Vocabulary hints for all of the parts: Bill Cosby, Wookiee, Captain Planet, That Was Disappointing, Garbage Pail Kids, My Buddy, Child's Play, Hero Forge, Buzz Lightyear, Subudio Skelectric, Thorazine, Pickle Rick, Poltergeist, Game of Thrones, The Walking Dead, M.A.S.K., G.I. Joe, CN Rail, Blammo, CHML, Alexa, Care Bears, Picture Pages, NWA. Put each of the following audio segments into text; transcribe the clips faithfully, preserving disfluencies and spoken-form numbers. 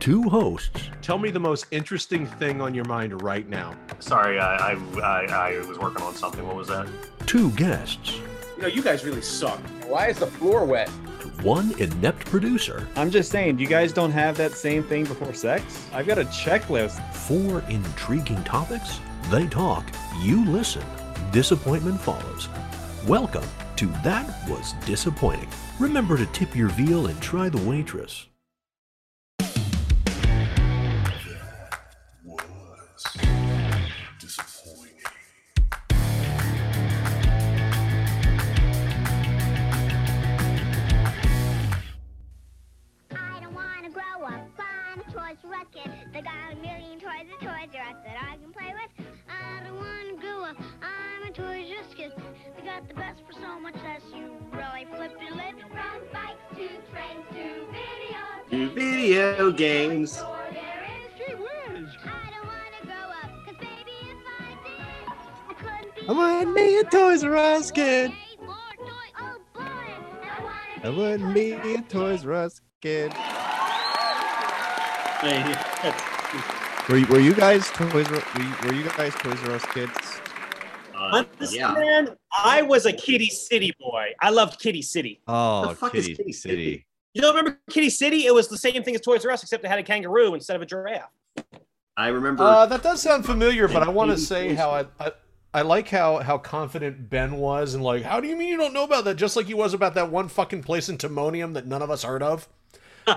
two hosts. Tell me the most interesting thing on your mind right now. Sorry, I, I, I, I was working on something. What was that? Two guests. You know, you guys really suck. Why is the floor wet? One inept producer. I'm just saying, you guys don't have that same thing before sex? I've got a checklist. Four intriguing topics. They talk, you listen. Disappointment follows. Welcome to That Was Disappointing. Remember to tip your veal and try the waitress. That was disappointing. I don't want to grow up on a Toys R Us kid. They got a million toys at Toys R Us that I can play with. I don't want to grow up. I'm a Toys R Us kid. They got the best for so much that you really flip your lid. From bikes to trains to video games. To video games. There is Gee Whiz. I don't want to grow up. Because baby, if I did, I couldn't be. I want me a Toys R Us kid. Oh boy. I want me a Toys R Us kid. Were you, were you guys Toys R Us, were, you, were you guys Toys R Us kids? Uh, yeah. Man, I was a Kitty City boy. I loved Kitty City. Oh, the fuck Kitty, is Kitty City. City. You don't remember Kitty City? It was the same thing as Toys R Us, except it had a kangaroo instead of a giraffe. I remember. Uh, that does sound familiar, but I want to say how I, I I like how how confident Ben was, and like, how do you mean you don't know about that? Just like he was about that one fucking place in Timonium that none of us heard of.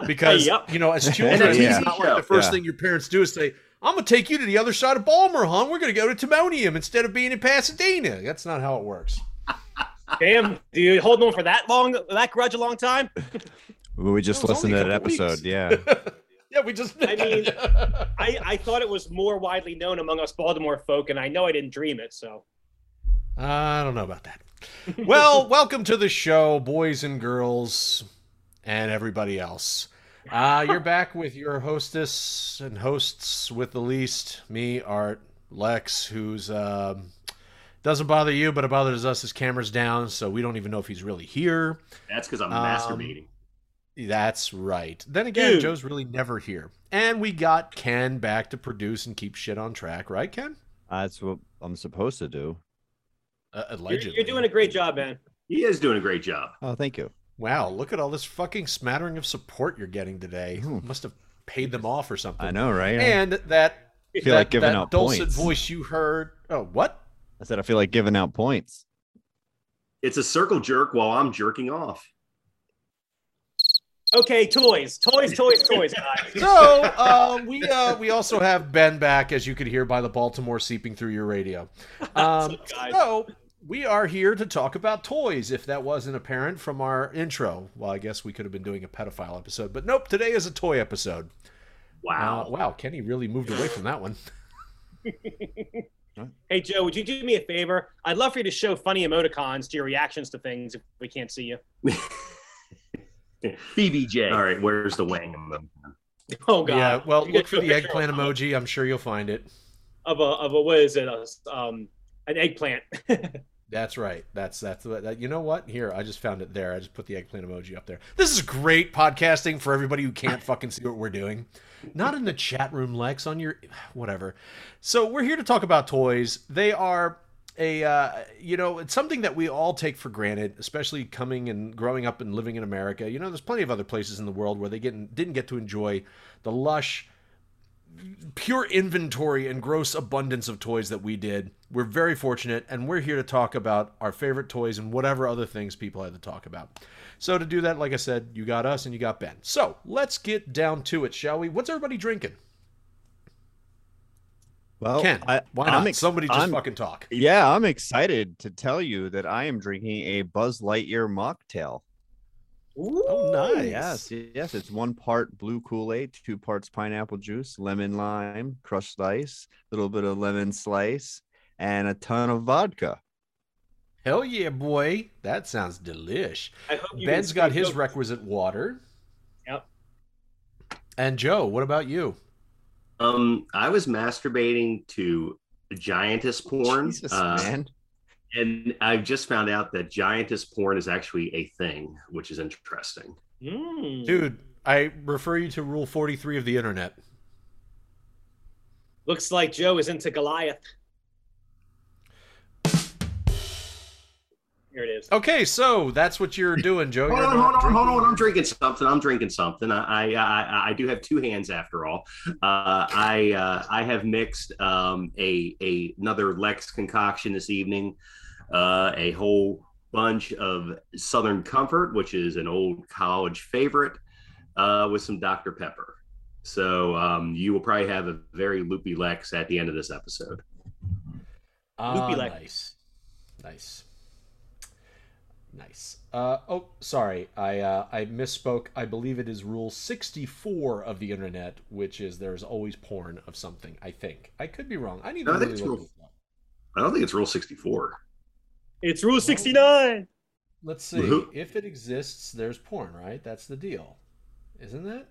Because, yep. you know, as children, yeah. it's not like the first yeah. thing your parents do is say, I'm going to take you to the other side of Baltimore, hon. We're going to go to Timonium instead of being in Pasadena. That's not how it works. Damn, dude, holding on for that long, that grudge a long time? We just listened to that episode, weeks. yeah. yeah, we just... I mean, I, I thought it was more widely known among us Baltimore folk, and I know I didn't dream it, so... I don't know about that. Well, welcome to the show, boys and girls... and everybody else. Uh, you're back with your hostess and hosts with the least, me, Art, Lex, who's uh, doesn't bother you, but it bothers us. His camera's down, so we don't even know if he's really here. That's because I'm um, masturbating. That's right. Then again, Dude. Joe's really never here. And we got Ken back to produce and keep shit on track. Right, Ken? Uh, that's what I'm supposed to do. Uh, allegedly. You're, you're doing a great job, man. He is doing a great job. Oh, thank you. Wow, look at all this fucking smattering of support you're getting today. Mm. Must have paid them off or something. I know, right? And that, I feel that, like giving that out dulcet points. Voice you heard. Oh, what? I said I feel like giving out points. It's a circle jerk while I'm jerking off. Okay, toys, toys, toys, toys, guys. So uh, we uh, we also have Ben back, as you could hear by the Baltimore seeping through your radio. Um, so... We are here to talk about toys, if that wasn't apparent from our intro. Well, I guess we could have been doing a pedophile episode, but nope, today is a toy episode. Wow. Uh, wow, Kenny really moved away from that one. Hey, Joe, would you do me a favor? I'd love for you to show funny emoticons to your reactions to things if we can't see you. B B J. All right, where's the wang emoji? Oh, God. Yeah, well, you look for the eggplant emoji. I'm sure you'll find it. Of a, of a what is it? Um, an eggplant. That's right. That's that's that. You know what? Here, I just found it there. I just put the eggplant emoji up there. This is great podcasting for everybody who can't fucking see what we're doing. Not in the chat room, Lex. On your whatever. So we're here to talk about toys. They are a uh, you know, it's something that we all take for granted, especially coming and growing up and living in America. You know, there's plenty of other places in the world where they get didn't get to enjoy the lush, pure inventory and gross abundance of toys that we did. We're very fortunate, and we're here to talk about our favorite toys and whatever other things people had to talk about. So to do that, like I said, you got us and you got Ben. So let's get down to it, shall we? What's everybody drinking? Well, Ken, I, why not? Ex- Somebody just I'm, fucking talk. Yeah, I'm excited to tell you that I am drinking a Buzz Lightyear mocktail. Ooh, oh, nice. Yes, yes, it's one part blue Kool-Aid, two parts pineapple juice, lemon lime, crushed ice, a little bit of lemon slice, and a ton of vodka. Hell yeah, boy. That sounds delish. I hope Ben's got his go- requisite water. Yep. And Joe, what about you? Um, I was masturbating to giantess porn. Jesus, uh, man. And I've just found out that giantess porn is actually a thing, which is interesting. Mm. Dude, I refer you to Rule forty-three of the internet. Looks like Joe is into Goliath. Here it is. Okay, so that's what you're doing, Joe. Hold on, hold on, hold on. I'm drinking something. I'm drinking something. I, I, I, I do have two hands after all. Uh, I, uh, I have mixed um, a, a another Lex concoction this evening. Uh, a whole bunch of Southern Comfort, which is an old college favorite, uh, with some Doctor Pepper. So um, you will probably have a very loopy Lex at the end of this episode. Uh, loopy Lex. Nice. Nice. Nice. Uh, oh, sorry. I uh, I misspoke. I believe it is Rule sixty-four of the internet, which is there's always porn of something, I think. I could be wrong. I need no, to I really look rule, I don't think it's Rule sixty-four. It's Rule sixty-nine. Let's see. Woo-hoo. If it exists, there's porn, right? That's the deal. Isn't that?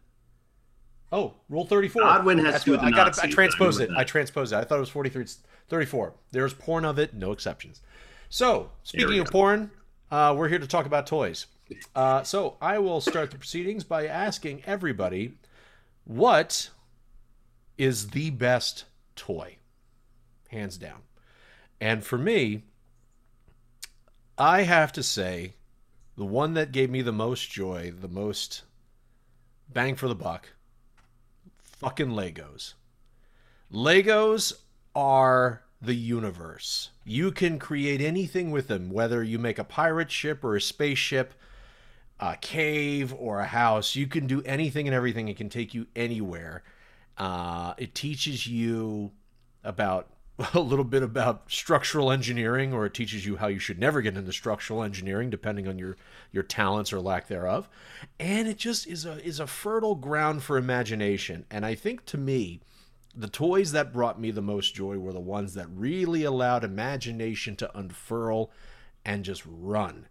Oh, Rule thirty-four. Godwin has That's to do with I, gotta, I transposed it. That. I transposed it. I thought it was forty-three. It's thirty-four. There's porn of it. No exceptions. So, speaking of porn... Uh, we're here to talk about toys. Uh, so I will start the proceedings by asking everybody, what is the best toy? Hands down. And for me, I have to say the one that gave me the most joy, the most bang for the buck, fucking Legos. Legos are... the universe. You can create anything with them, whether you make a pirate ship or a spaceship, a cave or a house. You can do anything and everything. It can take you anywhere. Uh, it teaches you about a little bit about structural engineering, or it teaches you how you should never get into structural engineering, depending on your your talents or lack thereof. And it just is a is a fertile ground for imagination. And I think, to me, the toys that brought me the most joy were the ones that really allowed imagination to unfurl and just run.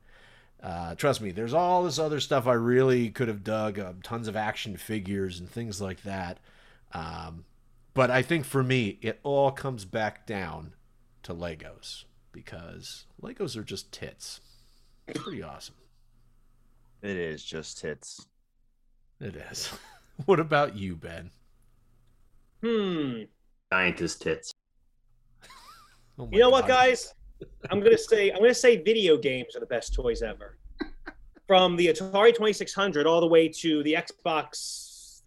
Uh, trust me, there's all this other stuff I really could have dug, uh, tons of action figures and things like that. Um, but I think for me, it all comes back down to Legos, because Legos are just tits. It's pretty awesome. It is just tits. It is. What about you, Ben? Hmm. Scientist tits. Oh you know God. What, guys? I'm gonna say I'm gonna say video games are the best toys ever. From the Atari twenty-six hundred all the way to the Xbox,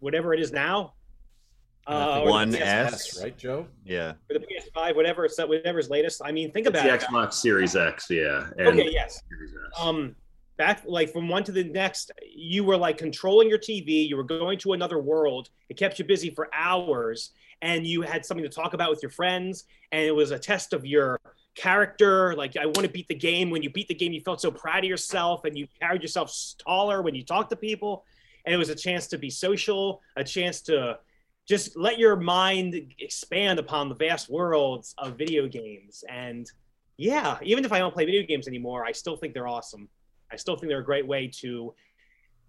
whatever it is now. Uh, One S, right, Joe? Yeah. Or the P S five, whatever it's whatever's latest. I mean, think it's about the it. The Xbox Series X, yeah. And okay, yes. Um. Back, like from one to the next, you were like controlling your T V. You were going to another world. It kept you busy for hours, and you had something to talk about with your friends. And it was a test of your character. Like, I want to beat the game. When you beat the game, you felt so proud of yourself, and you carried yourself taller when you talked to people. And it was a chance to be social, a chance to just let your mind expand upon the vast worlds of video games. And yeah, even if I don't play video games anymore, I still think they're awesome. I still think they're a great way to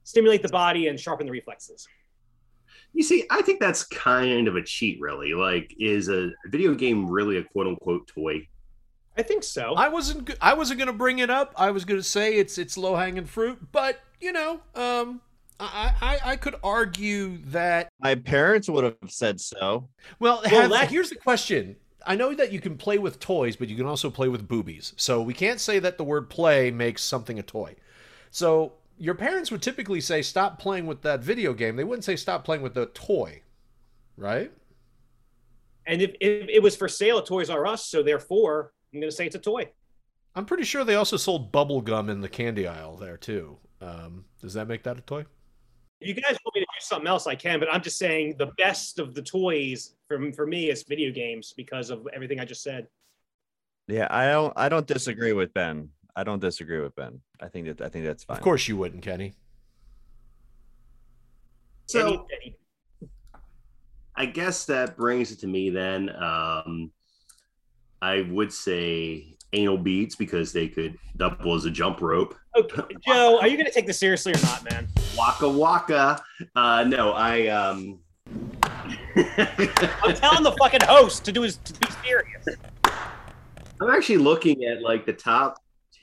stimulate the body and sharpen the reflexes. You see, I think that's kind of a cheat, really. Like, is a video game really a quote-unquote toy? I think so. I wasn't. I wasn't going to bring it up. I was going to say it's it's low-hanging fruit, but you know, um, I, I I could argue that my parents would have said so. Well, well have, here's the question. I know that you can play with toys, but you can also play with boobies. So we can't say that the word play makes something a toy. So your parents would typically say, stop playing with that video game. They wouldn't say, stop playing with the toy, right? And if, if it was for sale at Toys R Us, so therefore, I'm going to say it's a toy. I'm pretty sure they also sold bubble gum in the candy aisle there, too. Um, does that make that a toy? If you guys want me to do something else, I can, but I'm just saying the best of the toys for, for me is video games because of everything I just said. Yeah, I don't I don't disagree with Ben. I don't disagree with Ben. I think that I think that's fine. Of course you wouldn't, Kenny. So Kenny, Kenny. I guess that brings it to me then. Um, I would say anal beads because they could double as a jump rope. Okay, Joe, are you going to take this seriously or not, man? Waka waka. Uh, no, I. Um... I'm telling the fucking host to do his to be serious. I'm actually looking at like the top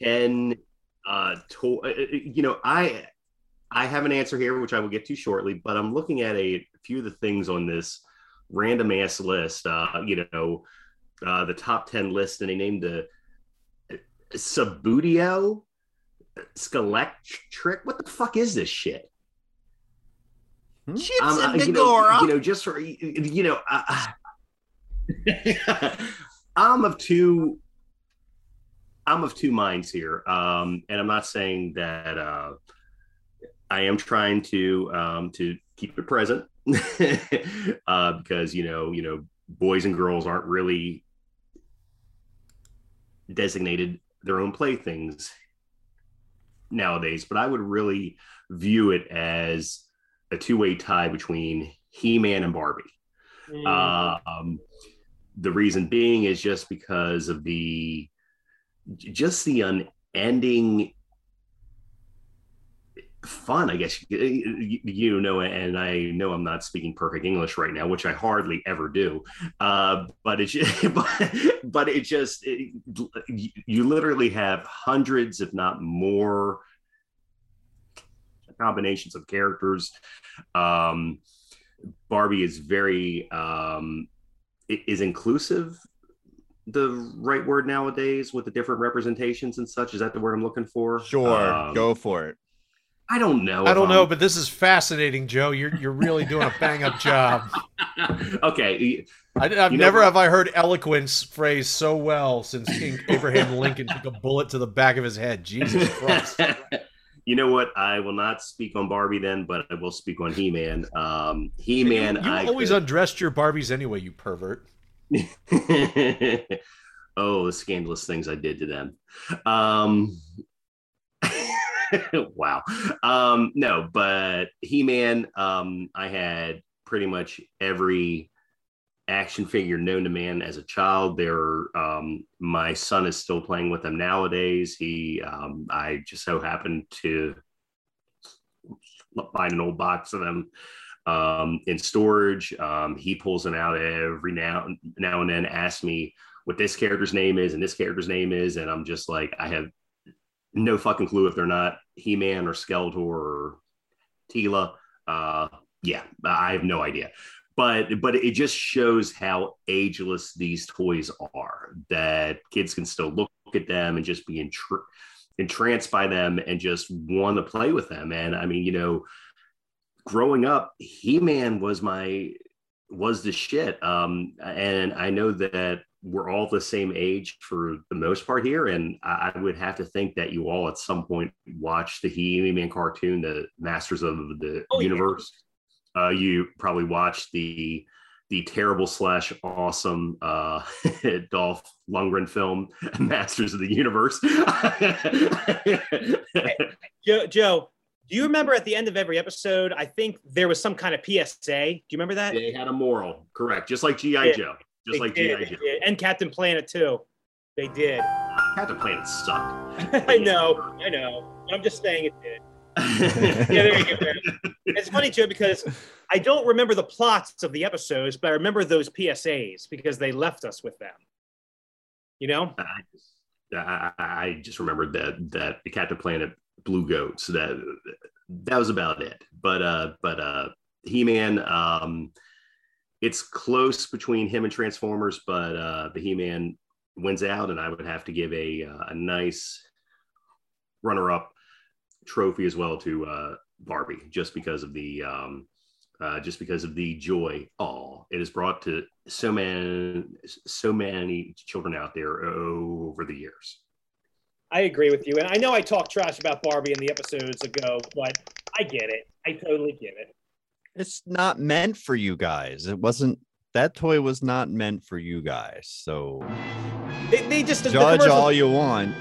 ten uh, toy. You know, I I have an answer here, which I will get to shortly, but I'm looking at a few of the things on this random ass list, uh, you know, uh, the top ten list, and they named the Subudio Skelectric. What the fuck is this shit? Hmm? Chips um, and uh, you, know, you know, just for, you know, uh, I'm of two, I'm of two minds here. Um, and I'm not saying that, uh, I am trying to um, to keep it present uh, because you know you know boys and girls aren't really designated their own playthings nowadays. But I would really view it as a two-way tie between He-Man and Barbie. Mm. Um, the reason being is just because of the just the unending fun, I guess, you know, and I know I'm not speaking perfect English right now, which I hardly ever do. Uh, but it, but, but it just, it, you literally have hundreds, if not more, combinations of characters. Um, Barbie is very, um, is inclusive, the right word nowadays, with the different representations and such. Is that the word I'm looking for? Sure, um, go for it. I don't know. I don't know, I'm... but this is fascinating, Joe. You're you're really doing a bang up job. Okay. I, I've you never know... have I heard eloquence phrased so well since King Abraham Lincoln took a bullet to the back of his head. Jesus Christ. You know what? I will not speak on Barbie then, but I will speak on He-Man. Um, He-Man. You, you I always could... undressed your Barbies anyway, you pervert. Oh, the scandalous things I did to them. Um... Wow. Um, no, but He-Man, um, I had pretty much every action figure known to man as a child. There, um, my son is still playing with them nowadays. He, um, I just so happened to find an old box of them um, in storage. Um, he pulls them out every now now and then, asks me what this character's name is and this character's name is, and I'm just like, I have no fucking clue if they're not He-Man or Skeletor or Tila. Uh, yeah, I have no idea. But but it just shows how ageless these toys are, that kids can still look at them and just be entr- entranced by them and just want to play with them. And I mean, you know, growing up, He-Man was my, was the shit. Um, and I know that we're all the same age for the most part here. And I would have to think that you all at some point watched the He-Man cartoon, the Masters of the oh, Universe. Yeah. Uh, you probably watched the, the terrible slash awesome uh, Dolph Lundgren film, Masters of the Universe. Hey, Joe, Joe, do you remember at the end of every episode, I think there was some kind of P S A. Do you remember that? They had a moral, correct. Just like G I. Yeah. Joe. Just they like did, G I. Joe. And Captain Planet too. They did. Captain Planet sucked. I know, I know. But I'm just saying it did. Yeah, there you go. It's funny, Joe, because I don't remember the plots of the episodes, but I remember those P S As because they left us with them. You know? I just, I, I just remembered that that the Captain Planet Blue Goats. That that was about it. But uh, but uh, He-Man. Um, It's close between him and Transformers, but uh, the He-Man wins out, and I would have to give a uh, a nice runner-up trophy as well to uh, Barbie, just because of the um, uh, just because of the joy. Aw, it has brought to so many so many children out there over the years. I agree with you, and I know I talked trash about Barbie in the episodes ago, but I get it. I totally get it. It's not meant for you guys. It wasn't, that toy was not meant for you guys. So they, they just judge the all you want.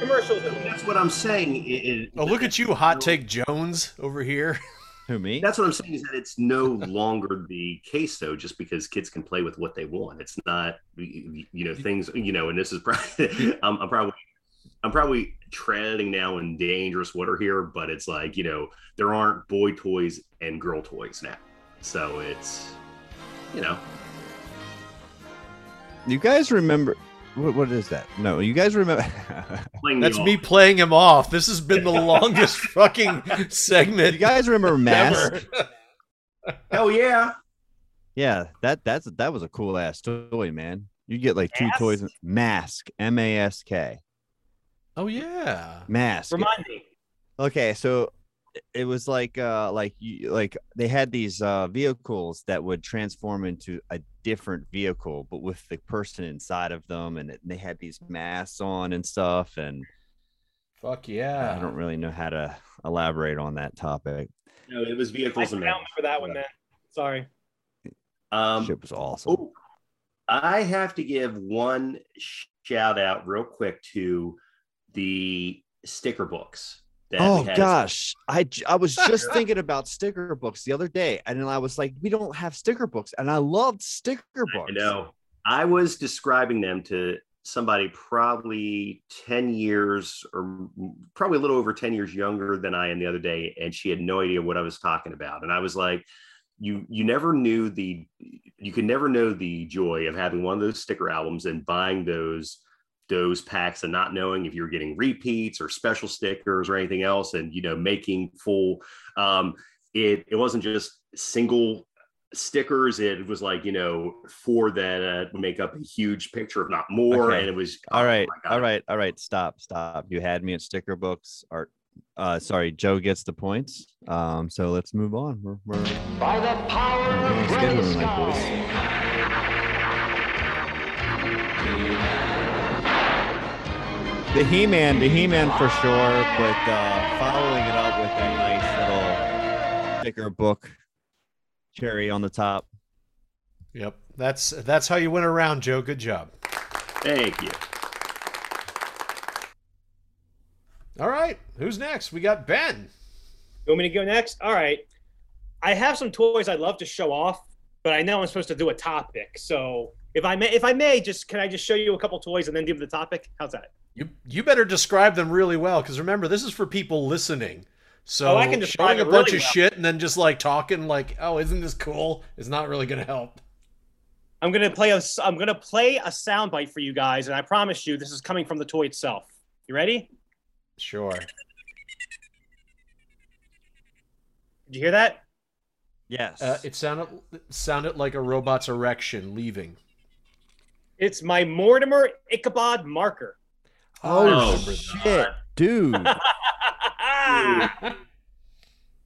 Commercials. That's what I'm saying. It, it, oh, look at you, Hot Take Jones over here. Who, me? That's what I'm saying, is that it's no longer the case, though, just because kids can play with what they want. It's not, you know, things, you know, and this is probably, I'm, I'm probably, I'm probably treading now in dangerous water here, but it's like, you know, there aren't boy toys and girl toys now. So it's, you know. You guys remember, What, what is that? No, you guys remember? That's me playing him off. This has been the longest fucking segment. You guys remember M A S K? Hell yeah. Yeah, that that's that was a cool ass toy, man. You get like two Mask? toys. M A S K, M A S K. Oh yeah, M A S K. Remind me. Okay, so it was like uh like you, like they had these uh vehicles that would transform into a different vehicle, but with the person inside of them, and they had these masks on and stuff. And fuck yeah, I don't really know how to elaborate on that topic. No, it was vehicles. I, and I don't remember that one, man. Sorry. Um, shit was awesome. Ooh, I have to give one shout out real quick to the sticker books. That oh gosh, I, I was just thinking about sticker books the other day, and I was like, we don't have sticker books, and I loved sticker books. I know. I was describing them to somebody probably ten years or probably a little over ten years younger than I am the other day, and she had no idea what I was talking about. And I was like, you you never knew the you could never know the joy of having one of those sticker albums and buying those those packs and not knowing if you're getting repeats or special stickers or anything else. And, you know, making full, um, it, it wasn't just single stickers. It was like, you know, four that uh, would make up a huge picture, if not more. Okay. And it was, all oh, right. All right. All right. Stop, stop. You had me at sticker books. Art. Uh, sorry. Joe gets the points. Um, so let's move on. We're, we're, By the power of the sky. The He-Man, the He-Man for sure, but uh, following it up with a nice little sticker book cherry on the top. Yep, that's that's how you went around, Joe. Good job. Thank you. All right, who's next? We got Ben. You want me to go next? All right. I have some toys I'd love to show off, but I know I'm supposed to do a topic. So if I may, if I may, just can I just show you a couple toys and then give the topic? How's that? You you better describe them really well, because remember, this is for people listening. So oh, I can describe showing a really bunch well. of shit and then just like talking like, oh, isn't this cool? It's not really going to help. I'm going to play a I'm going to play a soundbite for you guys, and I promise you this is coming from the toy itself. You ready? Sure. Did you hear that? Yes. Uh, it sounded it sounded like a robot's erection leaving. It's my Mortimer Ichabod marker. Oh, oh shit, God. dude! dude.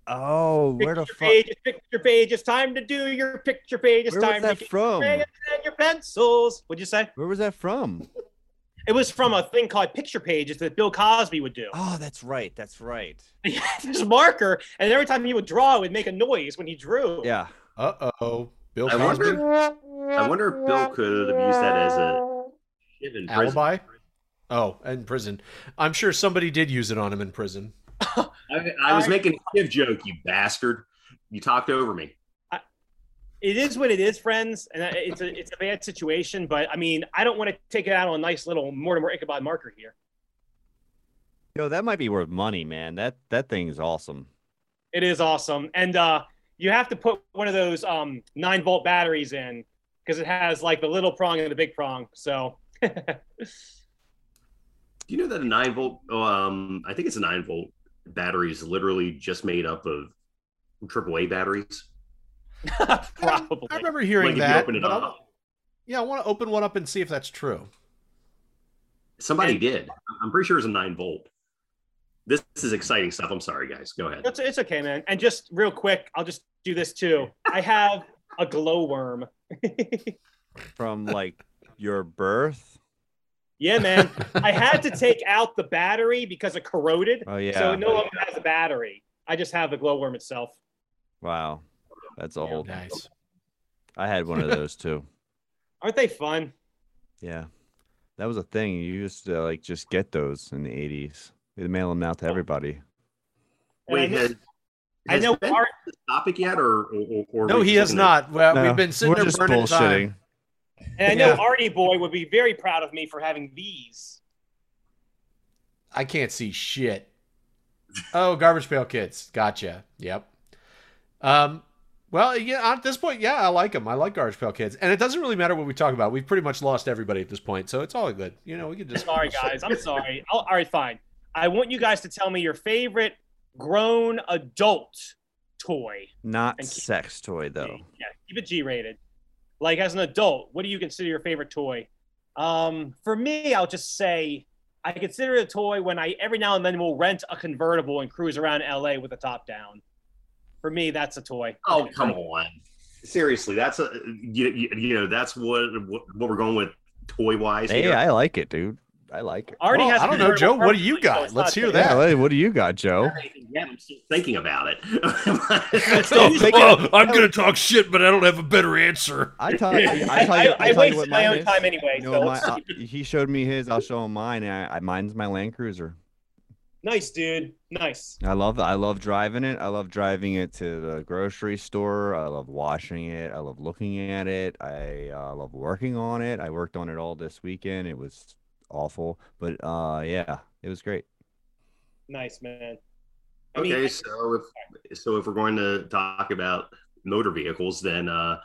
Oh, picture where the fuck? Page, picture page. It's time to do your picture page. It's where time was that to get from? Your and your pencils. What'd you say? Where was that from? It was from a thing called Picture Pages that Bill Cosby would do. Oh, that's right. That's right. This marker, and every time he would draw, it would make a noise when he drew. Yeah. Uh oh, Bill Cosby. I wonder, I wonder if Bill could have used that as a alibi. Oh, in prison. I'm sure somebody did use it on him in prison. I, I was I, making a kid joke, you bastard. You talked over me. I, it is what it is, friends. And it's a, it's a bad situation, but I mean, I don't want to take it out on a nice little Mortimer Ichabod marker here. Yo, that might be worth money, man. That that thing is awesome. It is awesome. And uh, you have to put one of those um, nine-volt batteries in, because it has like the little prong and the big prong. So... You know that a nine volt, um, I think it's a nine volt battery is literally just made up of triple A batteries. Probably. I remember hearing like that. Open it up. I yeah, I want to open one up and see if that's true. Somebody and, did. I'm pretty sure it's a nine volt. This, this is exciting stuff. I'm sorry, guys. Go ahead. It's, it's okay, man. And just real quick, I'll just do this too. I have a glow worm from like your birth. Yeah, man. I had to take out the battery because it corroded. Oh, yeah. So it no longer has a battery. I just have the glow worm itself. Wow. That's a whole nice. Thing. I had one of those, too. Aren't they fun? Yeah. That was a thing. You used to, like, just get those in the eighties. They'd mail them out to everybody. Wait, has, has I know Ben Art... the topic yet? or, or, or No, he has not. Well, no, we've been sitting there burning time. And I know yeah. Artie Boy would be very proud of me for having these. I can't see shit. Oh, Garbage Pail Kids. Gotcha. Yep. Um, Well, yeah, at this point, yeah, I like them. I like Garbage Pail Kids. And it doesn't really matter what we talk about. We've pretty much lost everybody at this point, so it's all good. You know, we can just... Sorry, guys. I'm sorry. I'll, all right, fine. I want you guys to tell me your favorite grown adult toy. Not and sex toy, though. Yeah, keep it G-rated. Like, as an adult, what do you consider your favorite toy? Um, for me, I'll just say I consider it a toy when I every now and then will rent a convertible and cruise around L A with the top down. For me, that's a toy. Oh, come on! Seriously, that's a you, you, you know that's what, what what we're going with toy wise. Hey, here. I like it, dude. I like it. Already well, has I don't know, Joe. What do you got? So Let's hear that. Yeah, what do you got, Joe? Yeah, I'm still thinking about it. Still thinking. Well, I'm gonna talk shit, but I don't have a better answer. I tell you, I tell you, I, I, I, I wasted my own is. time anyway. You know, so my, I, he showed me his. I'll show him mine. I, I mine's my Land Cruiser. Nice, dude. Nice. I love I love driving it. I love driving it to the grocery store. I love washing it. I love looking at it. I uh, love working on it. I worked on it all this weekend. It was awful, but uh, yeah, it was great. Nice, man. I mean, okay, so if so, if we're going to talk about motor vehicles, then uh,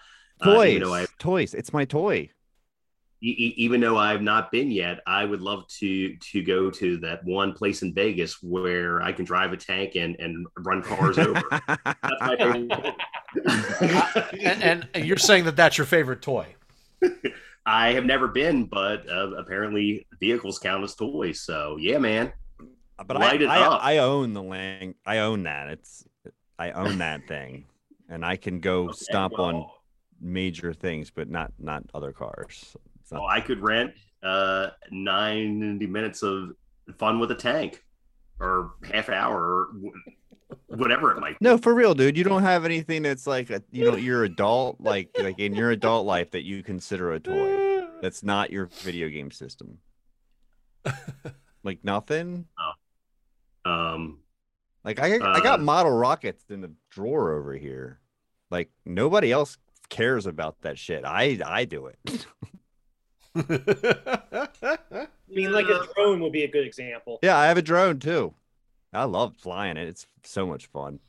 toys. Uh, you know, I have- toys. It's my toy. Even though I've not been yet, I would love to to go to that one place in Vegas where I can drive a tank and, and run cars over. That's my favorite toy. and, and you're saying that that's your favorite toy? I have never been, but uh, apparently vehicles count as toys. So yeah, man. But I, I, I own the Lang. I own that. It's I own that thing, and I can go okay, stomp well. on major things, but not not other cars. So oh, I could rent uh, ninety minutes of fun with a tank or half hour or whatever it might be. No, for real, dude. You don't have anything that's like, a, you know, your adult, like like in your adult life that you consider a toy. That's not your video game system. Like nothing? Oh. Um, like I, uh, I got model rockets in the drawer over here. Like nobody else cares about that shit. I, I do it. I mean, like a drone would be a good example. Yeah, I have a drone too. I love flying it. It's so much fun.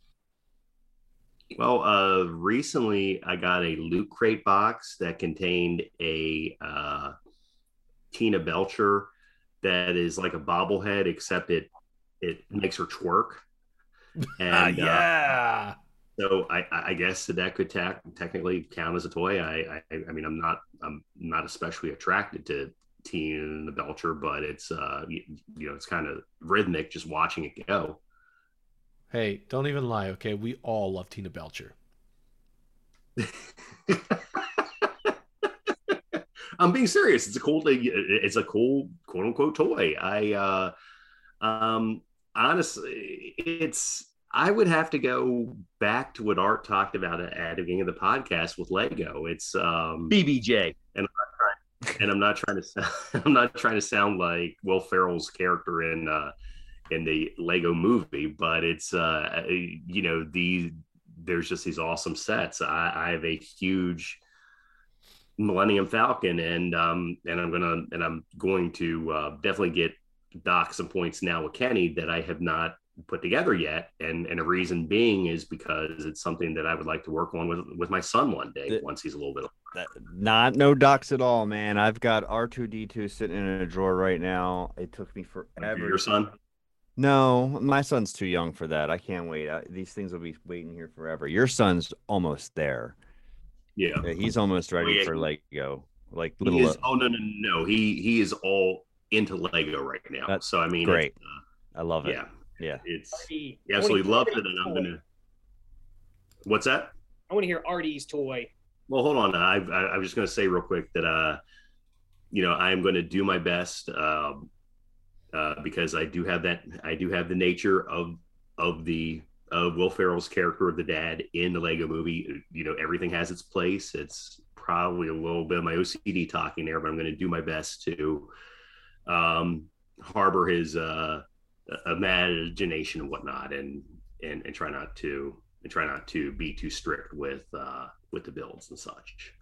Well, uh, recently I got a loot crate box that contained a uh, Tina Belcher that is like a bobblehead, except it it makes her twerk. And yeah. Uh, So I, I guess that, that could ta- technically count as a toy. I, I, I mean, I'm not, I'm not especially attracted to Teen and the Belcher, but it's, uh, you, you know, it's kind of rhythmic just watching it go. Hey, don't even lie, okay? We all love Tina Belcher. I'm being serious. It's a cool thing. It's a cool quote unquote toy. I, uh, um, honestly, it's. I would have to go back to what Art talked about at the beginning of the podcast with Lego. It's um, B B J, and I'm not trying, and I'm not trying to sound, I'm not trying to sound like Will Ferrell's character in uh, in the Lego Movie, but it's uh, you know the there's just these awesome sets. I, I have a huge Millennium Falcon, and um, and I'm gonna and I'm going to uh, definitely get Doc some points now with Kenny that I have not put together yet, and and a reason being is because it's something that I would like to work on with with my son one day that, once he's a little bit older. That, not no docs at all, man. I've got R two D two sitting in a drawer right now. It took me forever. Your son? No, my son's too young for that. I can't wait. I, these things will be waiting here forever. Your son's almost there. Yeah, yeah he's almost ready oh, yeah. for Lego. Like little. Is, oh no no no he he is all into Lego right now. That's so I mean great. Uh, I love it. Yeah. Yeah, it's Artie, yeah. So he loved it, and I'm toy. gonna. What's that? I want to hear Artie's toy. Well, hold on. I I was just gonna say real quick that uh, you know, I am gonna do my best um, uh, because I do have that. I do have the nature of of the of Will Ferrell's character of the dad in the Lego Movie. You know, everything has its place. It's probably a little bit of my O C D talking there, but I'm gonna do my best to um, harbor his. Uh, imagination and whatnot, and, and and try not to and try not to be too strict with uh, with the builds and such.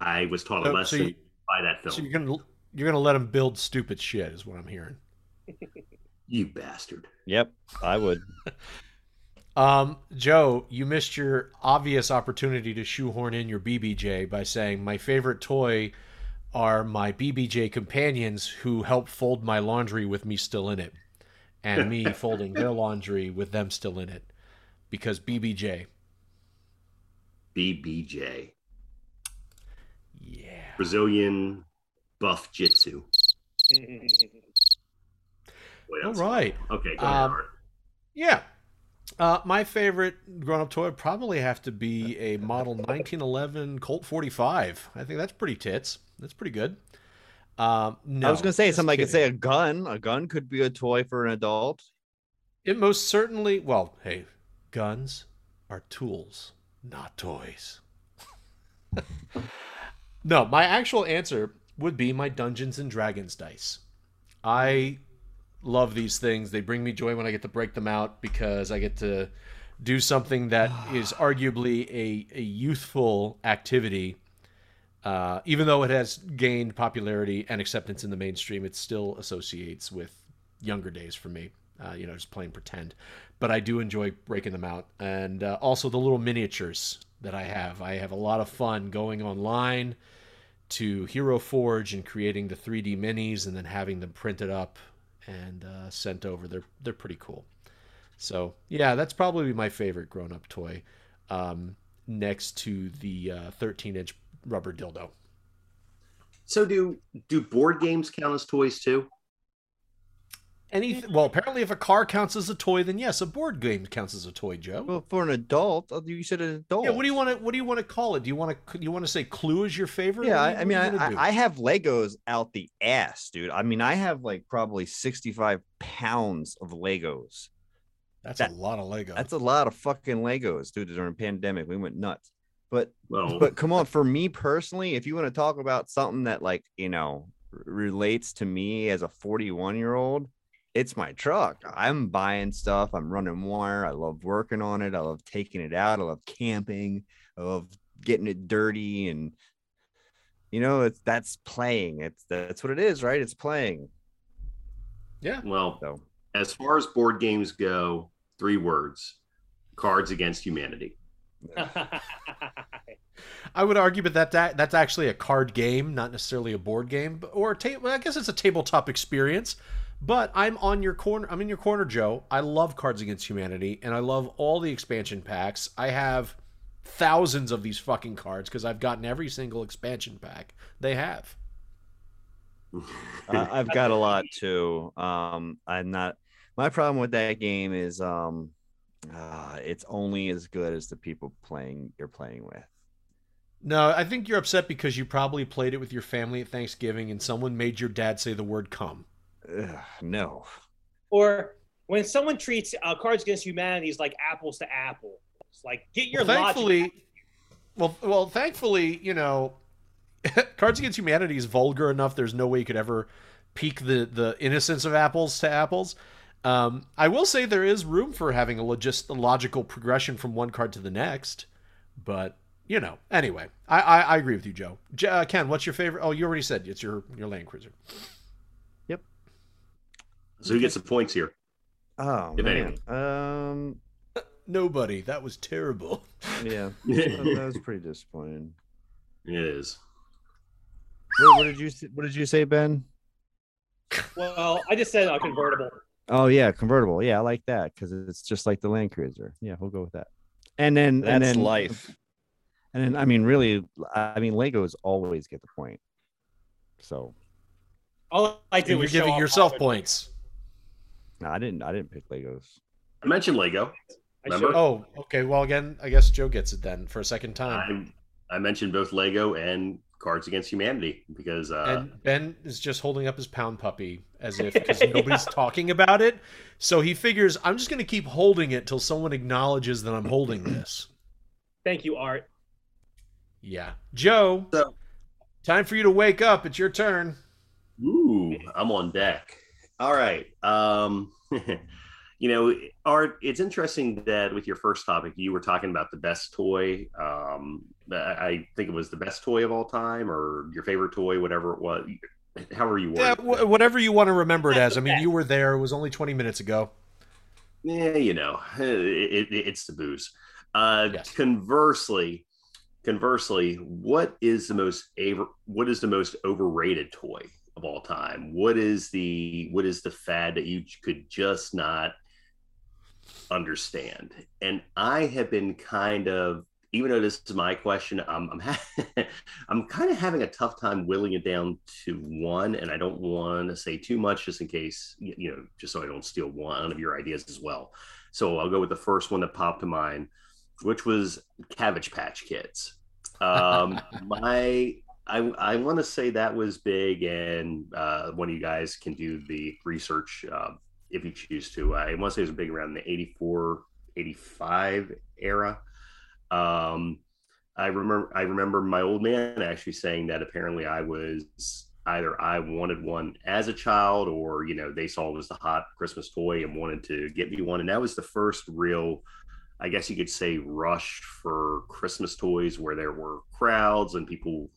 I was taught so, a lesson so you, by that film. So you're gonna you're gonna let him build stupid shit, is what I'm hearing. You bastard. Yep, I would. Um, Joe, you missed your obvious opportunity to shoehorn in your B B J by saying, my favorite toy are my B B J companions who help fold my laundry with me still in it, and me folding their laundry with them still in it, because B B J. B B J. Yeah. Brazilian buff jitsu. Wait, all right. Okay. Go ahead. Um, yeah. Uh, my favorite grown-up toy would probably have to be a model nineteen eleven Colt forty-five. I think that's pretty tits. That's pretty good. Um, no, I was going to say something. Kidding. I could say a gun. A gun could be a toy for an adult. It most certainly. Well, hey, guns are tools, not toys. No, my actual answer would be my Dungeons and Dragons dice. I love these things. They bring me joy when I get to break them out, because I get to do something that is arguably a, a youthful activity. Uh, even though it has gained popularity and acceptance in the mainstream, it still associates with younger days for me, uh, you know, just playing pretend. But I do enjoy breaking them out. And uh, also the little miniatures that I have. I have a lot of fun going online to Hero Forge and creating the three D minis and then having them printed up and uh, sent over. They're they're pretty cool. So, yeah, that's probably my favorite grown-up toy, um, next to the uh, thirteen-inch rubber dildo. So do do board games count as toys too? Any well, apparently if a car counts as a toy, then yes, a board game counts as a toy, Joe. Well, for an adult, you said an adult. Yeah, what do you want to what do you want to call it? Do you want to you want to say Clue is your favorite? Yeah, I, I mean, I, I have Legos out the ass, dude. I mean, I have like probably sixty-five pounds of Legos. That's that, a lot of Legos. That's a lot of fucking Legos, dude. During the pandemic, we went nuts. But well, but come on, for me personally, if you want to talk about something that, like, you know, relates to me as a forty-one-year-old, it's my truck. I'm buying stuff. I'm running wire. I love working on it. I love taking it out. I love camping. I love getting it dirty. And, you know, it's that's playing. It's that's what it is, right? It's playing. Yeah. Well, so, as far as board games go, three words: Cards Against Humanity. I would argue, but that, that that's actually a card game, not necessarily a board game, but, or ta- well, I guess it's a tabletop experience. But I'm on your corner. I'm in your corner, Joe. I love Cards Against Humanity, and I love all the expansion packs. I have thousands of these fucking cards because I've gotten every single expansion pack they have. uh, I've got a lot too. Um, I'm not. My problem with that game is, um, Uh, it's only as good as the people playing you're playing with. No, I think you're upset because you probably played it with your family at Thanksgiving and someone made your dad say the word "cum." Ugh, no. Or when someone treats uh, Cards Against Humanity as like apples to apples, like get your well, thankfully, logic. Well, well, thankfully, you know, Cards Against Humanity is vulgar enough. There's no way you could ever peak the the innocence of apples to apples. Um, I will say there is room for having a logist- logical progression from one card to the next, but, you know, anyway, I, I, I agree with you, Joe. J- uh, Ken, what's your favorite? Oh, you already said it's your, your Land Cruiser. Yep. So who gets the points here? Oh, if man. Um, Nobody. That was terrible. Yeah. That was pretty disappointing. It is. What, what did you, what did you say, Ben? Well, I just said a convertible. Oh yeah, convertible. Yeah, I like that because it's just like the Land Cruiser. Yeah, we'll go with that. And then, that's and then life. And then, I mean, really, I mean, Legos always get the point. So, all I did was show off. You're giving yourself points. No, I didn't. I didn't pick Legos. I mentioned Lego. Remember? Oh, okay. Well, again, I guess Joe gets it then for a second time. I, I mentioned both Lego and Cards Against Humanity because uh and Ben is just holding up his pound puppy as if because nobody's yeah. talking about it, so he figures I'm just going to keep holding it till someone acknowledges that I'm holding this. Thank you, Art. Yeah, Joe, so, time for you to wake up. It's your turn. Ooh, I'm on deck. All right. Um you know, Art, it's interesting that with your first topic, you were talking about the best toy. Um, I think it was the best toy of all time or your favorite toy, whatever it was. However you were. Yeah, whatever you want to remember it as. I mean, you were there. It was only twenty minutes ago. yeah, you know, it, it, it's the booze. Uh, yes. Conversely, conversely, what is the most what is the most overrated toy of all time? What is the what is the fad that you could just not understand? And I have been kind of, even though this is my question, I'm I'm, ha- I'm kind of having a tough time whittling it down to one, and I don't want to say too much just in case, you know, just so I don't steal one of your ideas as well. So I'll go with the first one that popped to mind, which was Cabbage Patch Kids. Um, my I I want to say that was big, and uh, one of you guys can do the research uh, if you choose to. I want to say it was big around the eighty-four, eighty-five era. Um, I remember, I remember my old man actually saying that apparently I was either I wanted one as a child, or, you know, they saw it was the hot Christmas toy and wanted to get me one. And that was the first real, I guess you could say, rush for Christmas toys, where there were crowds and people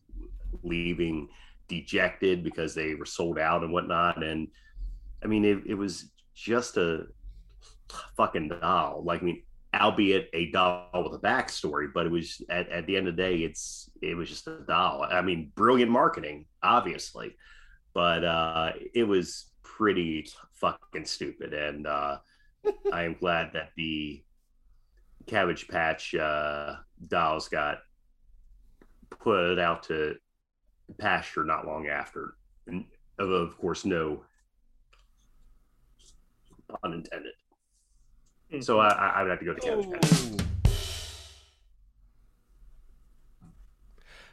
leaving dejected because they were sold out and whatnot. And I mean, it, it was just a fucking doll. Like, I mean, albeit a doll with a backstory, but it was at, at the end of the day, it's it was just a doll. I mean, brilliant marketing, obviously, but uh, it was pretty fucking stupid. And uh, I am glad that the Cabbage Patch uh, dolls got put out to pasture not long after, and of, of course, no pun intended. So I, I would have to go to Cabbage Patch.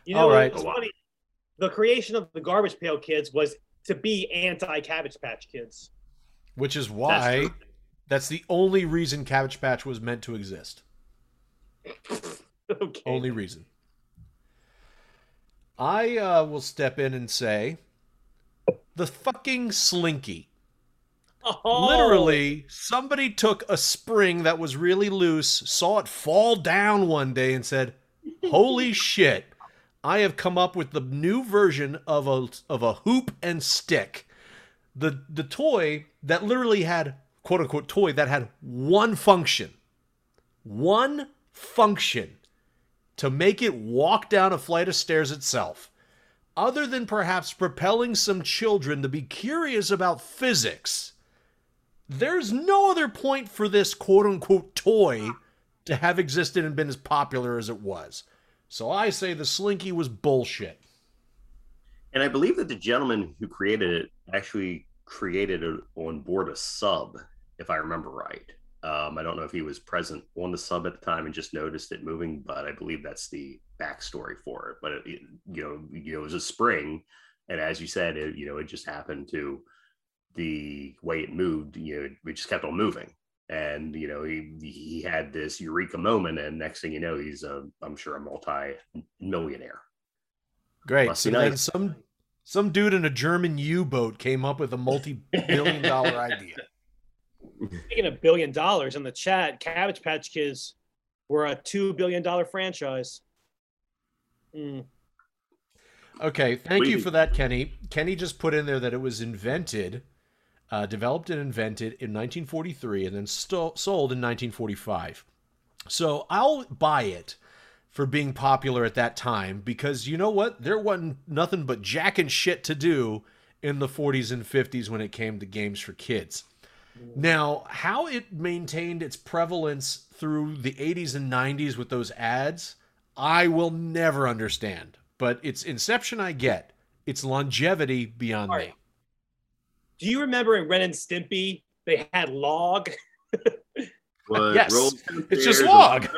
You know, all right. It's funny. The creation of the Garbage Pail Kids was to be anti-Cabbage Patch Kids. Which is why that's, that's the only reason Cabbage Patch was meant to exist. Okay. Only reason. I uh, will step in and say the fucking Slinky. Oh. Literally, somebody took a spring that was really loose, saw it fall down one day and said, holy shit, I have come up with the new version of a of a hoop and stick. The the toy that literally had, quote unquote, toy that had one function. One function: to make it walk down a flight of stairs itself. Other than perhaps propelling some children to be curious about physics, there's no other point for this quote-unquote toy to have existed and been as popular as it was. So I say the Slinky was bullshit. And I believe that the gentleman who created it actually created it on board a sub, if I remember right. Um, I don't know if he was present on the sub at the time and just noticed it moving, but I believe that's the backstory for it. But, it, it, you know, you know, it was a spring. And as you said, it, you know, it just happened to... the way it moved, you know, we just kept on moving, and you know, he he had this eureka moment, and next thing you know, he's a, I'm sure, a multi-millionaire. Great. So then some some dude in a German U-boat came up with a multi-billion dollar idea. Speaking of billion dollars, in the chat, Cabbage Patch Kids were a two billion dollar franchise. Mm. Okay, thank you for that, Kenny. Kenny just put in there that it was invented. Uh, developed and invented in nineteen forty-three and then st- sold in nineteen forty-five. So I'll buy it for being popular at that time, because you know what? There wasn't nothing but jack and shit to do in the forties and fifties when it came to games for kids. Now, how it maintained its prevalence through the eighties and nineties with those ads, I will never understand. But its inception I get. Its longevity beyond All right. me. Do you remember in Ren and Stimpy, they had Log? Well, yes, it's just Log. It's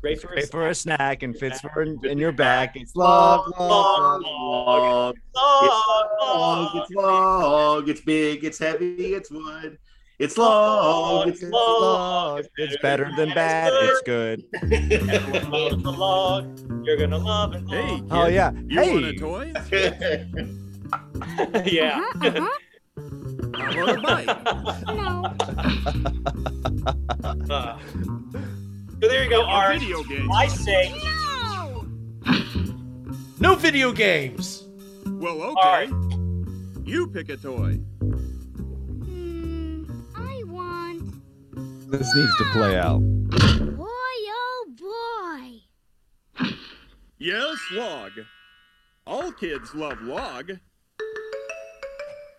great for, it's a, for a snack and fits for in, in your back. It's Log, Log, Log, Log. Log, it's Log, it's big, it's heavy, it's wood. It's Log, it's Log. It's better than bad, it's good. You're gonna love it. Hey, kid. Oh yeah. You hey. Want a toy? Yeah. Uh-huh, uh-huh. I want a bike. No. Uh, so there you go, Art. Video games. I say no. No video games. Well, okay. Art. You pick a toy. This needs to play out. Boy, oh boy. Yes, Log. All kids love Log.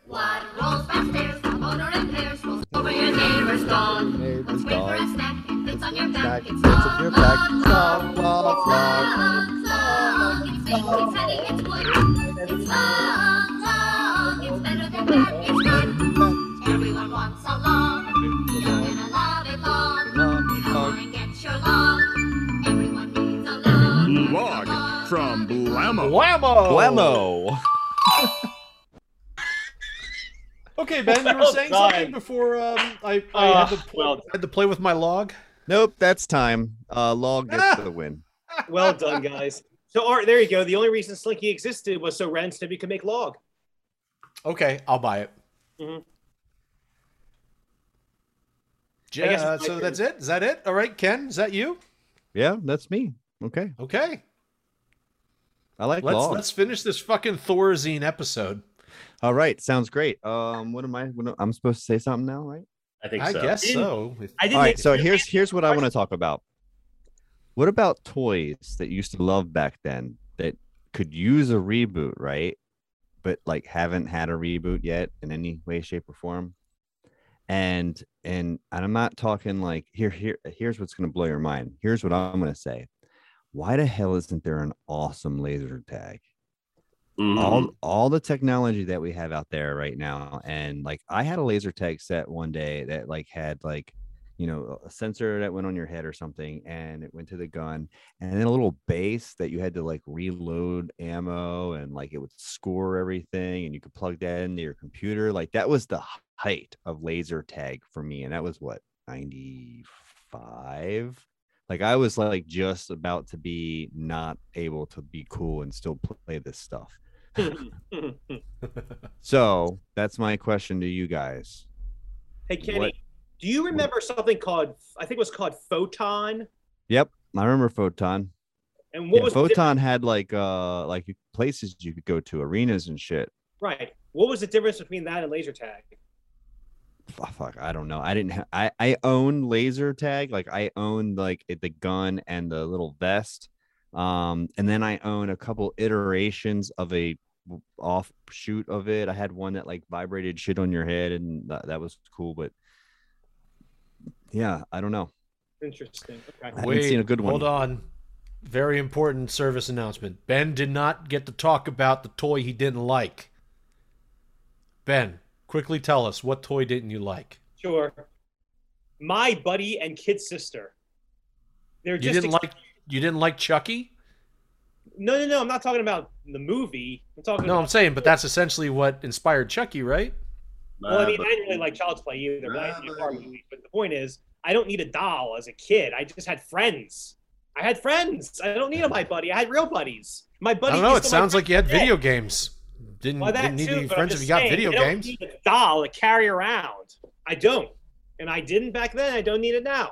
What rolls downstairs, the motor impairs, rolls over your neighbor's dog. Neighbor's Let's wait dog. for a snack, it fits it's on your back. It's Log, Log, Log, Log, Log, Log. It's big, it's heavy, it's wood. It's Log, Log, it's better than that, it's good. Everyone wants a Log. You're gonna love it, Log. Come on and get your Log. Everyone needs a Log. Log from Blammo. Blammo! Blammo! Okay, Ben, you were saying well something before um, I, I uh, had, to play, well had to play with my Log? Nope, that's time. Uh, log gets ah! the win. Well done, guys. So, Art, there you go. The only reason Slinky existed was so Ren and Stimpy could make Log. Okay, I'll buy it. Mm-hmm. Yeah, I guess uh, so that's it? Is that it? All right, Ken, is that you? Yeah, that's me. Okay. Okay. I like let's, Log. Let's finish this fucking Thorazine episode. All right, sounds great. Um, what am I? What, I'm supposed to say something now, right? I think so. I guess so. I All right, so here's here's what I want to talk about. What about toys that used to love back then that could use a reboot, right? But like haven't had a reboot yet in any way, shape, or form. And and and I'm not talking like here here. Here's what's gonna blow your mind. Here's what I'm gonna say. Why the hell isn't there an awesome laser tag? Mm-hmm. All all the technology that we have out there right now, and like I had a laser tag set one day that like had like, you know, a sensor that went on your head or something, and it went to the gun, and then a little base that you had to like reload ammo, and like it would score everything, and you could plug that into your computer. Like that was the height of laser tag for me, and that was what, ninety-five. Like I was like just about to be not able to be cool and still play this stuff. So that's my question to you guys. Hey Kenny, what, do you remember what, something called I think it was called Photon? Yep, I remember Photon. And what yeah, was Photon had like uh like places you could go to, arenas and shit. Right. What was the difference between that and laser tag? Oh, fuck, I don't know. I didn't. Ha I I own laser tag. Like I owned like the gun and the little vest. Um, and then I own a couple iterations of a offshoot of it. I had one that like vibrated shit on your head, and that, that was cool. But yeah, I don't know. Interesting. Okay. I haven't seen a good one. Hold on. Very important service announcement. Ben did not get to talk about the toy he didn't like. Ben, quickly tell us, what toy didn't you like? Sure. My Buddy and Kid Sister. They're you just didn't like you didn't like Chucky? No, no, no. I'm not talking about the movie. I'm talking No, about I'm saying, but that's essentially what inspired Chucky, right? My well, I mean, buddy. I didn't really like Child's Play either, but, I didn't movie, but the point is, I don't need a doll as a kid. I just had friends. I had friends. I don't need a My Buddy. I had real buddies. My buddy I don't know, it sounds like you had video dead. games. Didn't, well, didn't need too, any friends if you got saying, video I games. I don't need a doll to carry around. I don't. And I didn't back then. I don't need it now.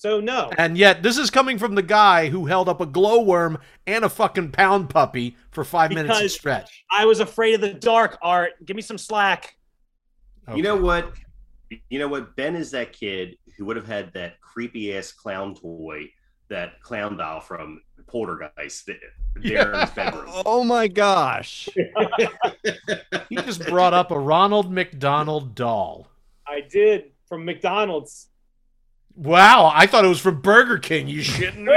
So, no. And yet, this is coming from the guy who held up a glow worm and a fucking pound puppy for five because minutes a stretch. I was afraid of the dark, Art. Give me some slack. Okay. You know what? You know what? Ben is that kid who would have had that creepy-ass clown toy, that clown doll from Poltergeist there yeah. in his bedroom. Oh my gosh. He just brought up a Ronald McDonald doll. I did, from McDonald's. Wow, I thought it was from Burger King, you shitting me.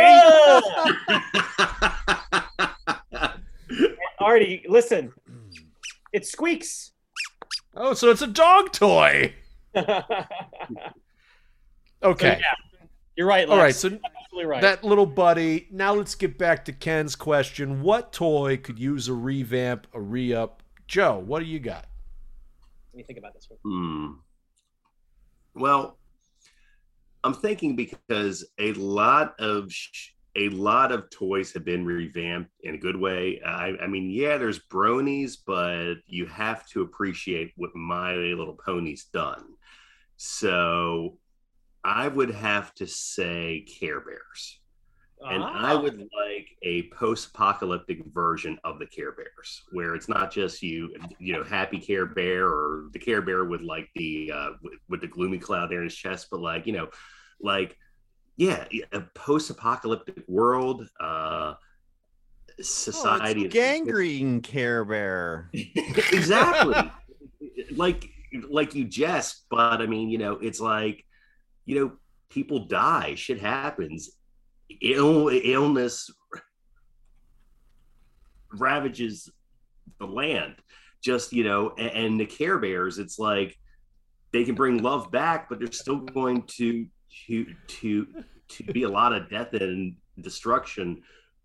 Artie, listen. It squeaks. Oh, so it's a dog toy. Okay. So, yeah. You're right, Lex. All right, so absolutely right. That little buddy. Now let's get back to Ken's question. What toy could use a revamp, a re-up? Joe, what do you got? Let me think about this one. Hmm. Well, I'm thinking because a lot of a lot of toys have been revamped in a good way. I, I mean, yeah, there's bronies, but you have to appreciate what My Little Pony's done. So I would have to say Care Bears. And ah. I would like a post-apocalyptic version of the Care Bears, where it's not just you, you know, happy Care Bear or the Care Bear with like the uh, with, with the gloomy cloud there in his chest, but like, you know, like, yeah, a post-apocalyptic world, uh, society. Oh, it's gangrene it's, Care Bear. Exactly. like, like you jest, but I mean, you know, it's like, you know, people die, shit happens. Ill, illness ravages the land, just, you know, and, and the Care Bears, it's like they can bring love back, but there's still going to to to to be a lot of death and destruction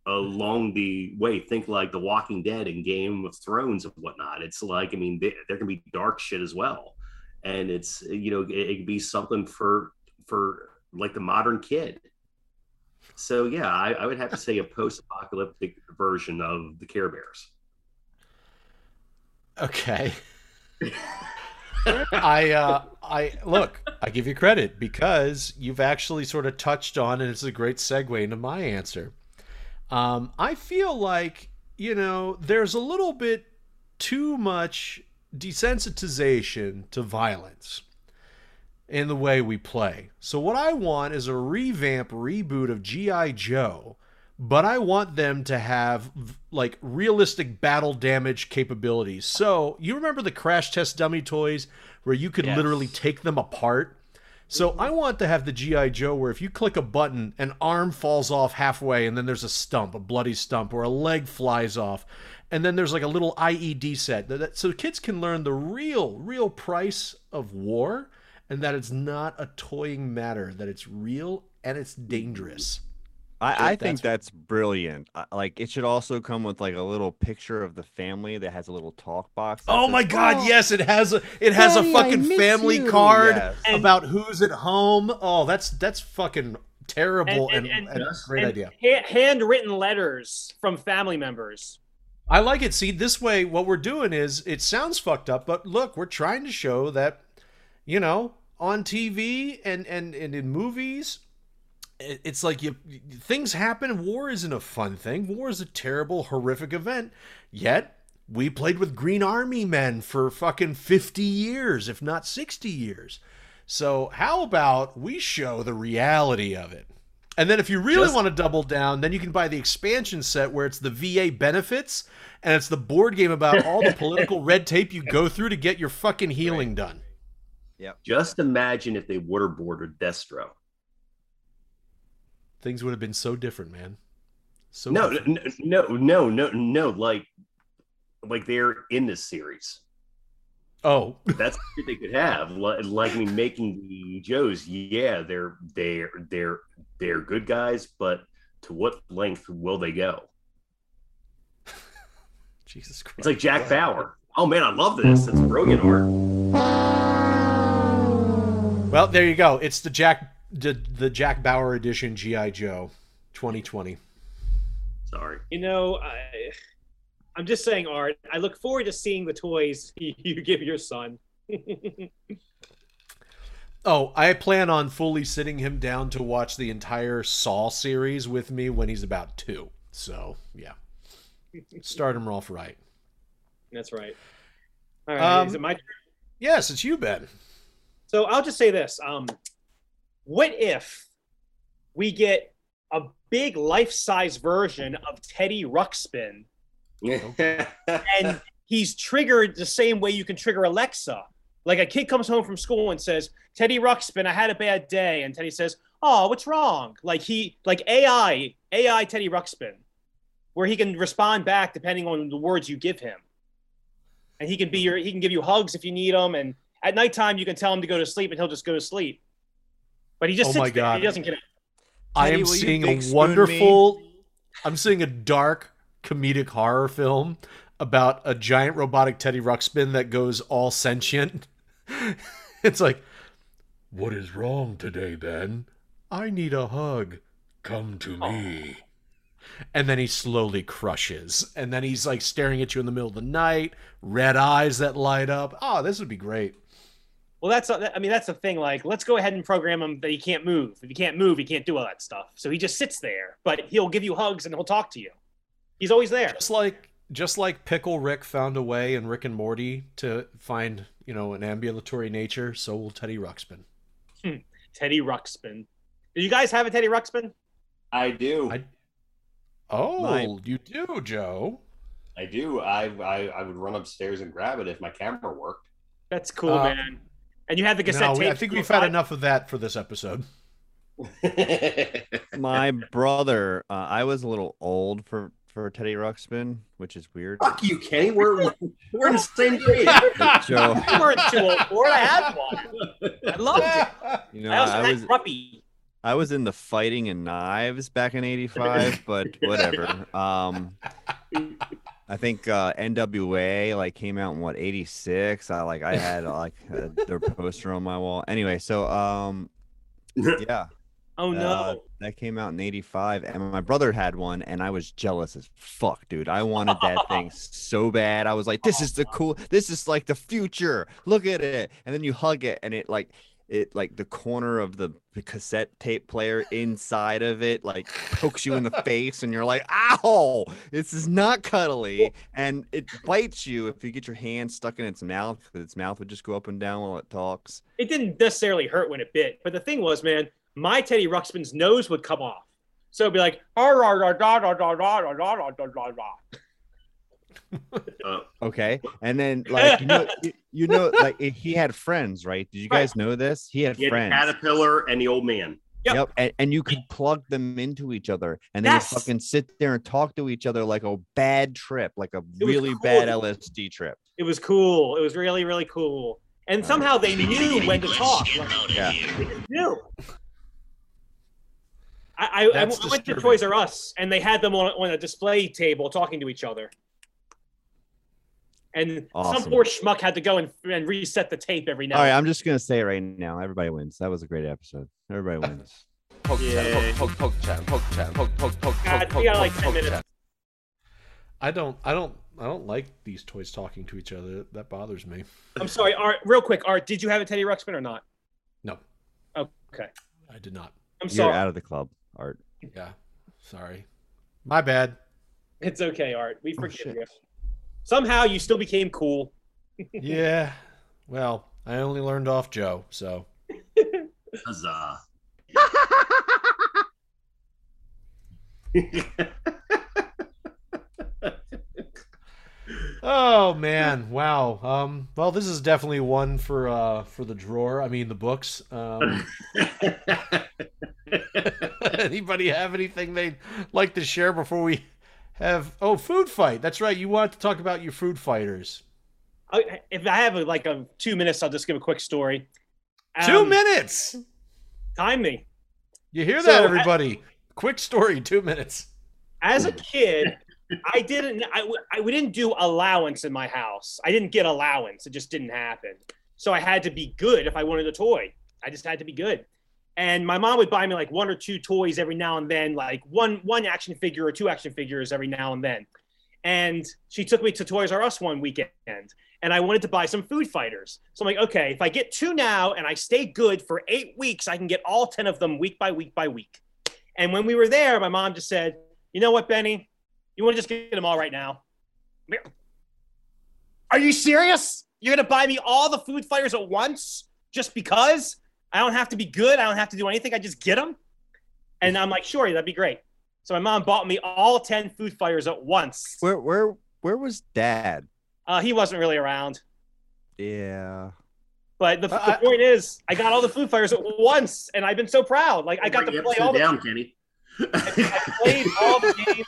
along the way. Think like The Walking Dead and Game of Thrones and whatnot. It's like, I mean, there, there can be dark shit as well, and it's, you know, it, it could be something for for like the modern kid. So yeah, I, I would have to say a post-apocalyptic version of the Care Bears. Okay. I uh, I look, I give you credit, because you've actually sort of touched on, and it's a great segue into my answer. Um, I feel like, you know, there's a little bit too much desensitization to violence in the way we play. So what I want is a revamp reboot of G I Joe, but I want them to have like realistic battle damage capabilities. So you remember the crash test dummy toys where you could yes. literally take them apart? So mm-hmm. I want to have the G I Joe where if you click a button, an arm falls off halfway and then there's a stump, a bloody stump, or a leg flies off. And then there's like a little I E D set. So kids can learn the real, real price of war, and that it's not a toying matter, that it's real and it's dangerous. I, I think that's, that's brilliant. Like, it should also come with like a little picture of the family that has a little talk box. Oh my God, oh, yes, it has a it has Daddy, a fucking family you. card yes. about who's at home. Oh, that's that's fucking terrible and, and, and, and, and great and idea. Ha- handwritten letters from family members. I like it. See, this way, what we're doing is, it sounds fucked up, but look, we're trying to show that, you know, on T V and, and, and in movies, it's like you, things happen. War isn't a fun thing. War is a terrible, horrific event. Yet, we played with Green Army men for fucking fifty years, if not sixty years. So how about we show the reality of it? And then if you really Just- want to double down, then you can buy the expansion set where it's the V A benefits, and it's the board game about all the political red tape you go through to get your fucking healing right. done. Yeah. Just imagine if they waterboarded Destro. Things would have been so different, man. So no, different. no, no, no, no, like, like they're in this series. Oh, that's what they could have. Like, like I mean, making the Joes. Yeah, they're they're they're they're good guys, but to what length will they go? Jesus Christ! It's like Jack Bauer. Oh man, I love this. It's brilliant art. Well, there you go. It's the Jack the, the Jack Bauer edition G I Joe twenty twenty. Sorry. You know, I, I'm just saying, Art, I look forward to seeing the toys you give your son. Oh, I plan on fully sitting him down to watch the entire Saw series with me when he's about two. So, yeah. Start him off right. That's right. All right. Um, is it my turn? Yes, it's you, Ben. So I'll just say this. Um, what if we get a big life-size version of Teddy Ruxpin and he's triggered the same way you can trigger Alexa? Like a kid comes home from school and says, Teddy Ruxpin, I had a bad day. And Teddy says, oh, what's wrong? Like he, like A I, A I Teddy Ruxpin, where he can respond back depending on the words you give him. And he can be your, he can give you hugs if you need them, and at nighttime, you can tell him to go to sleep, and he'll just go to sleep. But he just oh sits my there. God. And he doesn't get it. I am seeing a wonderful. Me? I'm seeing a dark comedic horror film about a giant robotic Teddy Ruxpin that goes all sentient. It's like, what is wrong today, Ben? I need a hug. Come to oh. me. And then he slowly crushes. And then he's like staring at you in the middle of the night. Red eyes that light up. Oh, this would be great. Well, that's, I mean, that's the thing. Like, let's go ahead and program him that he can't move. If he can't move, he can't do all that stuff. So he just sits there, but he'll give you hugs and he'll talk to you. He's always there. Just like, just like Pickle Rick found a way in Rick and Morty to find, you know, an ambulatory nature. So will Teddy Ruxpin. Hmm. Teddy Ruxpin. Do you guys have a Teddy Ruxpin? I do. I... Oh, My... you do, Joe. I do. I, I I would run upstairs and grab it if my camera worked. That's cool, um, man. And you had the cassette no, tape. I think we've had enough of that for this episode. My brother, uh, I was a little old for, for Teddy Ruxpin, which is weird. Fuck you, Kenny. We're we're in the same grade. Joe. We weren't too old for it. I had one. I loved it. You know, I also I had was, Grumpy. I was in the fighting and knives back in eighty-five, but whatever. Um, I think uh, N W A like came out in what eighty-six. I like I had like a, their poster on my wall. Anyway, so um, yeah. Oh no, uh, that came out in eighty-five, and my brother had one, and I was jealous as fuck, dude. I wanted that thing so bad. I was like, this is the cool. This is like the future. Look at it, and then you hug it, and it like. It like the corner of the cassette tape player inside of it like pokes you in the face and you're like, ow, this is not cuddly, and it bites you if you get your hand stuck in its mouth because its mouth would just go up and down while it talks. It didn't necessarily hurt when it bit, but the thing was, man, my Teddy Ruxpin's nose would come off, so it'd be like da da da da da da da da da. Okay, and then like you know, you, you know, like he had friends, right? Did you guys know this? He had, he had friends, the caterpillar and the old man. Yep, yep. And, and you could plug them into each other, and they yes. would fucking sit there and talk to each other like a bad trip, like a it really cool. bad L S D trip. It was cool. It was really, really cool. And uh, somehow they knew when to talk. Like, yeah, they knew. I, I, I went to Toys R Us, and they had them on, on a display table talking to each other. And awesome. Some poor schmuck had to go and, and reset the tape every night. All right, I'm just going to say it right now. Everybody wins. That was a great episode. Everybody wins. Poke chat, poke, poke, poke chat, poke chat, poke, poke, poke, God, poke, we got like poke, ten minutes. Chat. I don't, I don't, I don't like these toys talking to each other. That bothers me. I'm sorry, Art. Real quick, Art, did you have a Teddy Ruxpin or not? No. Okay. I did not. I'm sorry. You're out of the club, Art. Yeah. Sorry. My bad. It's okay, Art. We forgive oh, you. Somehow you still became cool. Yeah. Well, I only learned off Joe, so. Huzzah. Oh, man. Wow. Um, well, this is definitely one for uh, for the drawer. I mean, the books. Um, anybody have anything they'd like to share before we... Have oh food fight? That's right. You wanted to talk about your food fighters. I, if I have a, like a two minutes, I'll just give a quick story. Um, two minutes. Time me. You hear so that, everybody? I, quick story, two minutes. As a kid, I didn't. I, I we didn't do allowance in my house. I didn't get allowance. It just didn't happen. So I had to be good if I wanted a toy. I just had to be good. And my mom would buy me like one or two toys every now and then, like one one action figure or two action figures every now and then. And she took me to Toys R Us one weekend, and I wanted to buy some Food Fighters. So I'm like, okay, if I get two now and I stay good for eight weeks, I can get all ten of them week by week by week. And when we were there, my mom just said, you know what, Benny? You want to just get them all right now? Are you serious? You're going to buy me all the Food Fighters at once just because? I don't have to be good. I don't have to do anything. I just get them. And I'm like, sure, that'd be great. So my mom bought me all ten Food Fighters at once. Where where where was Dad? Uh, he wasn't really around. Yeah. But the, uh, the point I, is, I got all the Food Fighters at once, and I've been so proud. Like I got to play all the down, games. Kenny. I, I played all the games.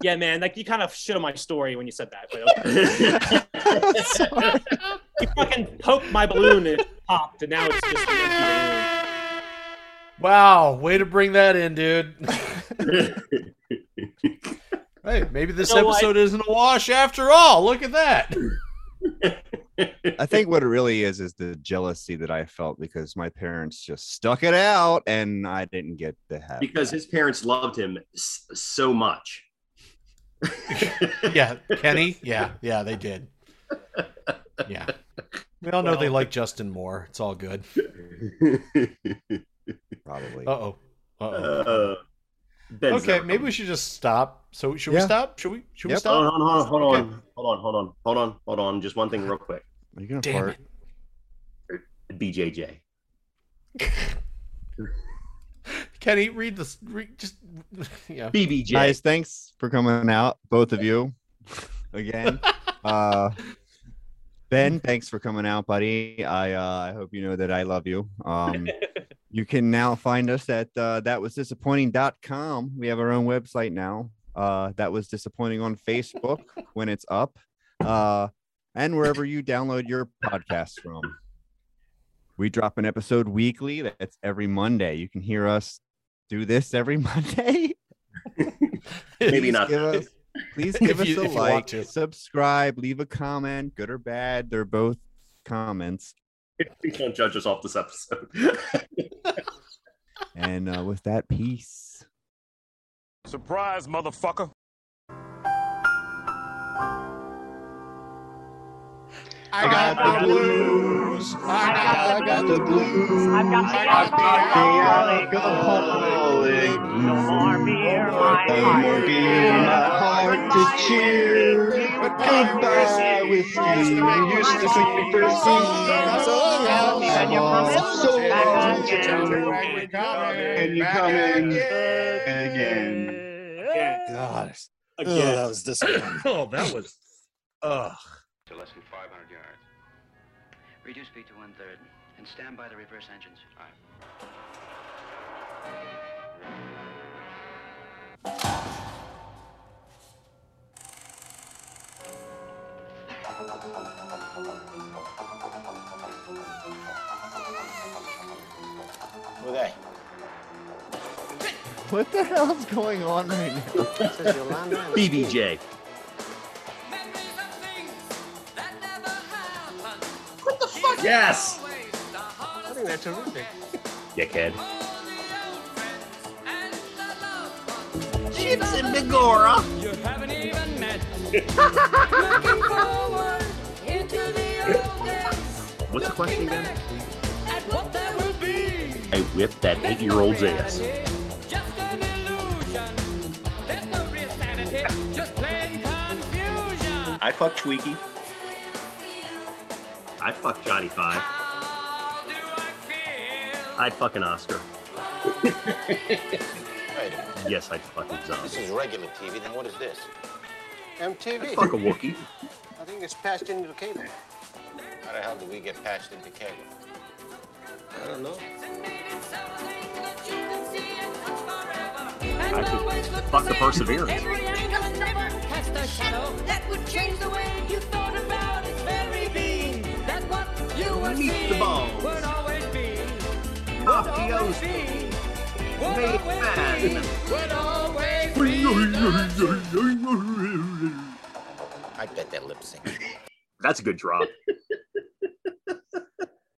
Yeah, man. Like you kind of shit on my story when you said that. But okay. You fucking poked my balloon and it popped, and now it's just an empty balloon. Wow, way to bring that in, dude. Hey, maybe this you know episode what? Isn't a wash after all. Look at that. I think what it really is is the jealousy that I felt because my parents just stuck it out, and I didn't get to have Because that. His parents loved him so much. Yeah, Kenny? Yeah, yeah, they did. Yeah. We all know well, they like Justin more. It's all good. Probably. Uh-oh. Uh-oh. Uh, okay, maybe we should just stop. So should yeah. we stop? Should we Should yep. we stop? Hold on, hold on, okay. hold on, hold on, hold on, hold on. Just one thing real quick. Are you going to fart? It. B J J. Kenny, read this. Read, just, yeah. B B J. Guys, thanks for coming out, both of you, again. uh, Ben, thanks for coming out, buddy. I uh, I hope you know that I love you. Um, you can now find us at uh, that was disappointing dot com. We have our own website now. Uh, That Was Disappointing on Facebook when it's up. Uh, and wherever you download your podcasts from. We drop an episode weekly. That's every Monday. You can hear us do this every Monday. Maybe not. Give us, please give us you, a like, subscribe, leave a comment, good or bad. They're both comments. Please don't judge us off this episode. And uh, with that, peace. Surprise, motherfucker. I got, I got the blues. blues. I, got, I got the blues. I got the alcoholic. No more beer, my heart to cheer. Goodbye with you. You used to sleep me first. So long, so long. And you're coming again. God, again. That was disappointing. Oh, that was. Ugh. To less than five hundred yards. Reduce speed to one-third and stand by the reverse engines. All right. Who are they? What the hell's going on right now? B B J. Yes! I think that's terrific. Dickhead. Chips and Megora! You haven't even met. Looking forward into the old. What's the question again? At what there will be. I whipped that eight-year-old's ass. Just an illusion. There's no real sanity. Just plain confusion. I fucked Tweaky. I'd fuck Johnny Five. How do I feel? I'd fucking Oscar. Yes, I'd fucking Zombie. This is regular T V, then what is this? M T V. I'd fuck a Wookiee. I think it's patched into the cable. How the hell do we get patched into cable? I don't know. I could fuck the Perseverance. Every angle and never cast a shadow that would change the way you thought about its very being. You would meet the balls. Would always be. Would always be. Would always be. Would always be. I bet that lip sync. That's a good drop.